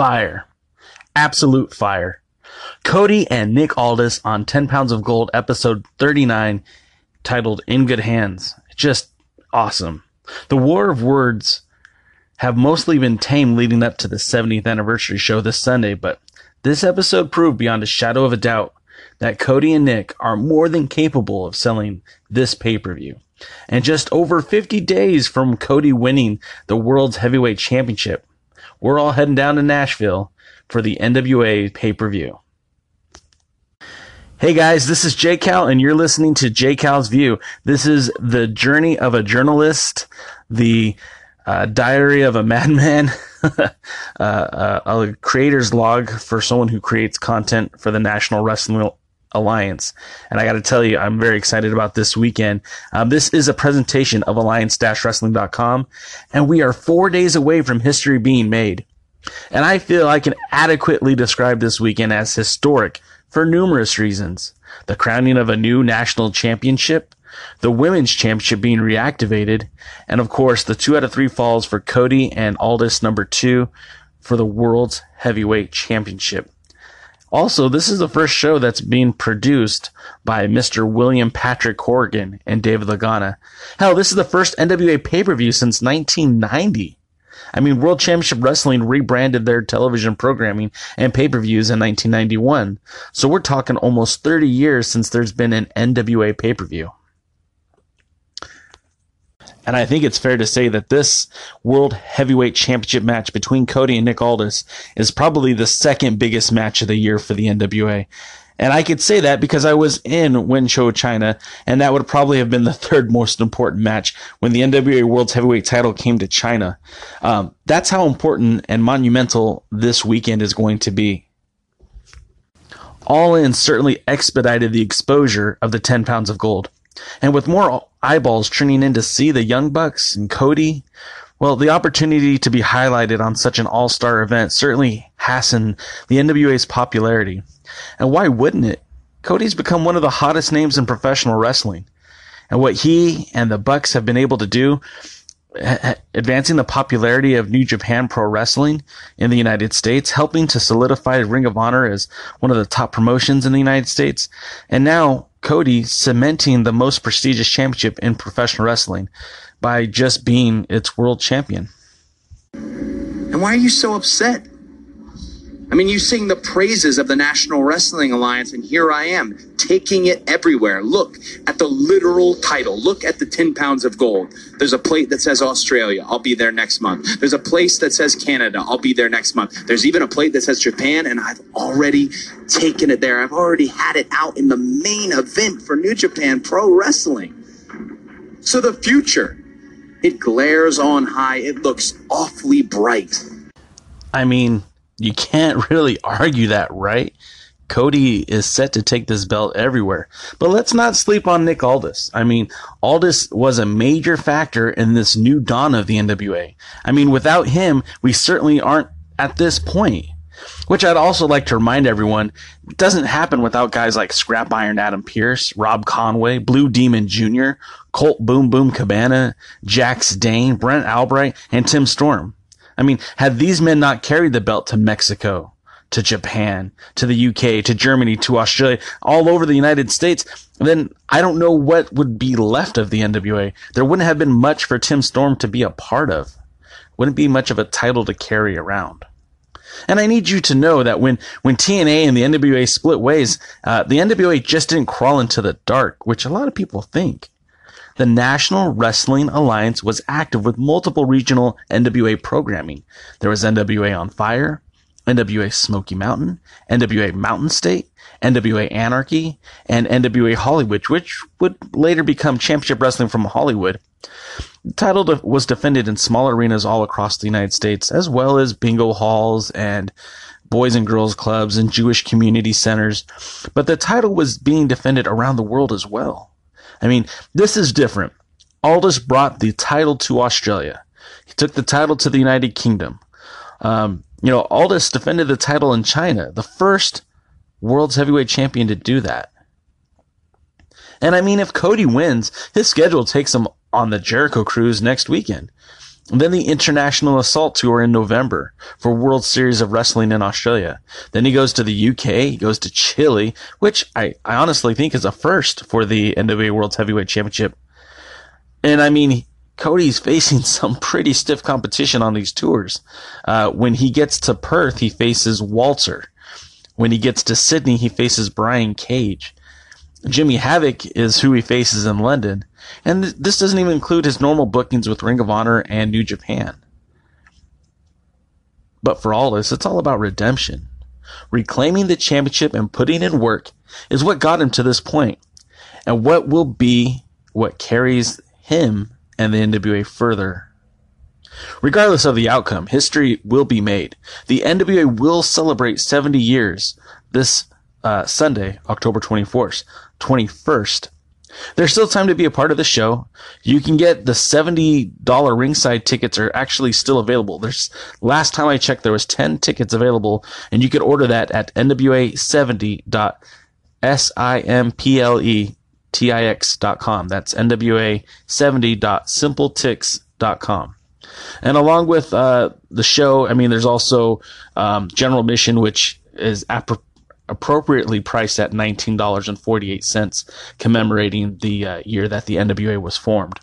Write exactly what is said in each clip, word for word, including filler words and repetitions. fire. Absolute fire. Cody and Nick Aldis on ten pounds of gold episode thirty-nine, titled In Good Hands. Just awesome. The war of words have mostly been tame leading up to the seventieth anniversary show this Sunday, but this episode proved beyond a shadow of a doubt that Cody and Nick are more than capable of selling this pay-per-view. And just over fifty days from Cody winning the World's Heavyweight Championship, we're all heading down to Nashville for the N W A pay-per-view. Hey guys, this is Jay Cal, and you're listening to Jay Cal's View. This is the journey of a journalist, the uh, diary of a madman, uh, uh, a creator's log for someone who creates content for the National Wrestling Alliance. And I got to tell you, I'm very excited about this weekend. Um, this is a presentation of Alliance Wrestling dot com, and we are four days away from history being made. And I feel I can adequately describe this weekend as historic for numerous reasons. The crowning of a new national championship, the women's championship being reactivated, and of course the two out of three falls for Cody and Aldis number two for the World's Heavyweight Championship. Also, this is the first show that's being produced by Mister William Patrick Corrigan and David Lagana. Hell, this is the first N W A pay-per-view since nineteen ninety. I mean, World Championship Wrestling rebranded their television programming and pay-per-views in nineteen ninety-one. So we're talking almost thirty years since there's been an N W A pay-per-view. And I think it's fair to say that this World Heavyweight Championship match between Cody and Nick Aldis is probably the second biggest match of the year for the N W A. And I could say that because I was in Wenzhou, China, and that would probably have been the third most important match when the N W A World's Heavyweight title came to China. Um, that's how important and monumental this weekend is going to be. All In certainly expedited the exposure of the ten pounds of gold. And with more eyeballs tuning in to see the Young Bucks and Cody, well, the opportunity to be highlighted on such an all-star event certainly hastened the N W A's popularity. And why wouldn't it? Cody's become one of the hottest names in professional wrestling. And what he and the Bucks have been able to do, advancing the popularity of New Japan Pro Wrestling in the United States, helping to solidify Ring of Honor as one of the top promotions in the United States, and now Cody cementing the most prestigious championship in professional wrestling by just being its world champion. And why are you so upset? I mean, you sing the praises of the National Wrestling Alliance, and here I am, taking it everywhere. Look at the literal title. Look at the ten pounds of gold. There's a plate that says Australia. I'll be there next month. There's a place that says Canada. I'll be there next month. There's even a plate that says Japan, and I've already taken it there. I've already had it out in the main event for New Japan Pro Wrestling. So the future, it glares on high. It looks awfully bright. I mean, you can't really argue that, right? Cody is set to take this belt everywhere. But let's not sleep on Nick Aldis. I mean, Aldis was a major factor in this new dawn of the N W A. I mean, without him, we certainly aren't at this point. Which I'd also like to remind everyone, doesn't happen without guys like Scrap Iron Adam Pierce, Rob Conway, Blue Demon Junior, Colt Boom Boom Cabana, Jax Dane, Brent Albright, and Tim Storm. I mean, had these men not carried the belt to Mexico, to Japan, to the U K, to Germany, to Australia, all over the United States, then I don't know what would be left of the N W A. There wouldn't have been much for Tim Storm to be a part of. Wouldn't be much of a title to carry around. And I need you to know that when, when T N A and the N W A split ways, uh, the N W A just didn't crawl into the dark, which a lot of people think. The National Wrestling Alliance was active with multiple regional N W A programming. There was N W A on Fire, N W A Smoky Mountain, N W A Mountain State, N W A Anarchy, and N W A Hollywood, which would later become Championship Wrestling from Hollywood. The title was defended in small arenas all across the United States, as well as bingo halls and boys and girls clubs and Jewish community centers. But the title was being defended around the world as well. I mean, this is different. Aldis brought the title to Australia. He took the title to the United Kingdom. Um, you know, Aldis defended the title in China, the first World's Heavyweight Champion to do that. And I mean, if Cody wins, his schedule takes him on the Jericho cruise next weekend. Then the International Assault Tour in November for World Series of Wrestling in Australia. Then he goes to the U K, he goes to Chile, which I, I honestly think is a first for the N W A World Heavyweight Championship. And I mean, Cody's facing some pretty stiff competition on these tours. Uh, when he gets to Perth, he faces Walter. When he gets to Sydney, he faces Brian Cage. Jimmy Havoc is who he faces in London. And th- this doesn't even include his normal bookings with Ring of Honor and New Japan. But for all this, it's all about redemption. Reclaiming the championship and putting in work is what got him to this point, and what will be what carries him and the N W A further. Regardless of the outcome, history will be made. The N W A will celebrate seventy years this uh, Sunday, October twenty-fourth, twenty-first. There's still time to be a part of the show. You can get the seventy dollars ringside tickets are actually still available. There's last time I checked, there was ten tickets available, and you could order that at N W A seventy dot simple tix dot com. That's N W A seventy dot simple tix dot com. And along with uh, the show, I mean, there's also um, General Admission, which is ap- appropriately priced at nineteen dollars and forty-eight cents, commemorating the uh, year that the N W A was formed.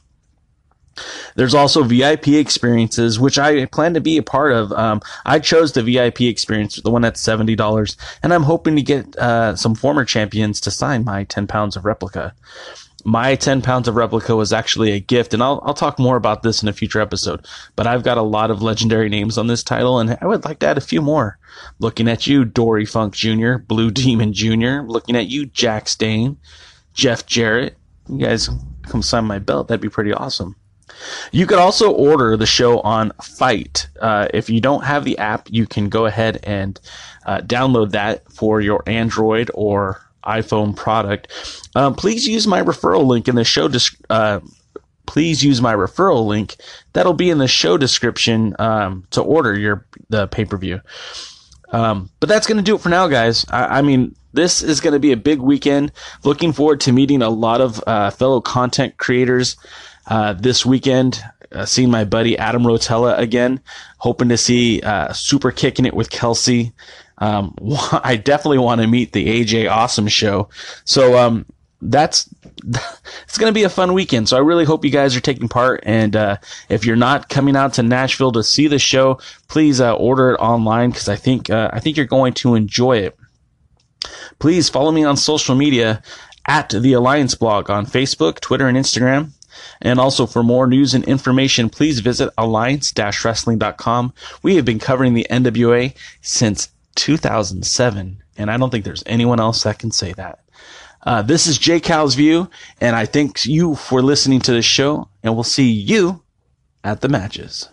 There's also V I P experiences, which I plan to be a part of. Um, I chose the V I P experience, the one that's seventy dollars, and I'm hoping to get uh, some former champions to sign my ten pounds of replica. My ten pounds of replica was actually a gift, and I'll I'll talk more about this in a future episode. But I've got a lot of legendary names on this title, and I would like to add a few more. Looking at you, Dory Funk Junior, Blue Demon Junior, looking at you, Jax Dane, Jeff Jarrett. You guys come sign my belt. That'd be pretty awesome. You could also order the show on Fight. Uh, if you don't have the app, you can go ahead and uh, download that for your Android or iPhone product. Um, please use my referral link in the show. Dis- uh, please use my referral link that'll be in the show description um, to order your the pay per view. Um, but that's going to do it for now, guys. I, I mean, this is going to be a big weekend. Looking forward to meeting a lot of uh, fellow content creators. Uh, this weekend, uh, seeing my buddy Adam Rotella again, hoping to see uh, Super Kicking It with Kelsey. Um, I definitely want to meet the A J Awesome show. So um, that's it's going to be a fun weekend. So I really hope you guys are taking part. And uh, if you're not coming out to Nashville to see the show, please uh, order it online, because I think uh, I think you're going to enjoy it. Please follow me on social media at The Alliance Blog on Facebook, Twitter, and Instagram. And also, for more news and information, please visit alliance dash wrestling dot com. We have been covering the N W A since two thousand seven, and I don't think there's anyone else that can say that. Uh, this is Jay Cal's View, and I thank you for listening to this show, and we'll see you at the matches.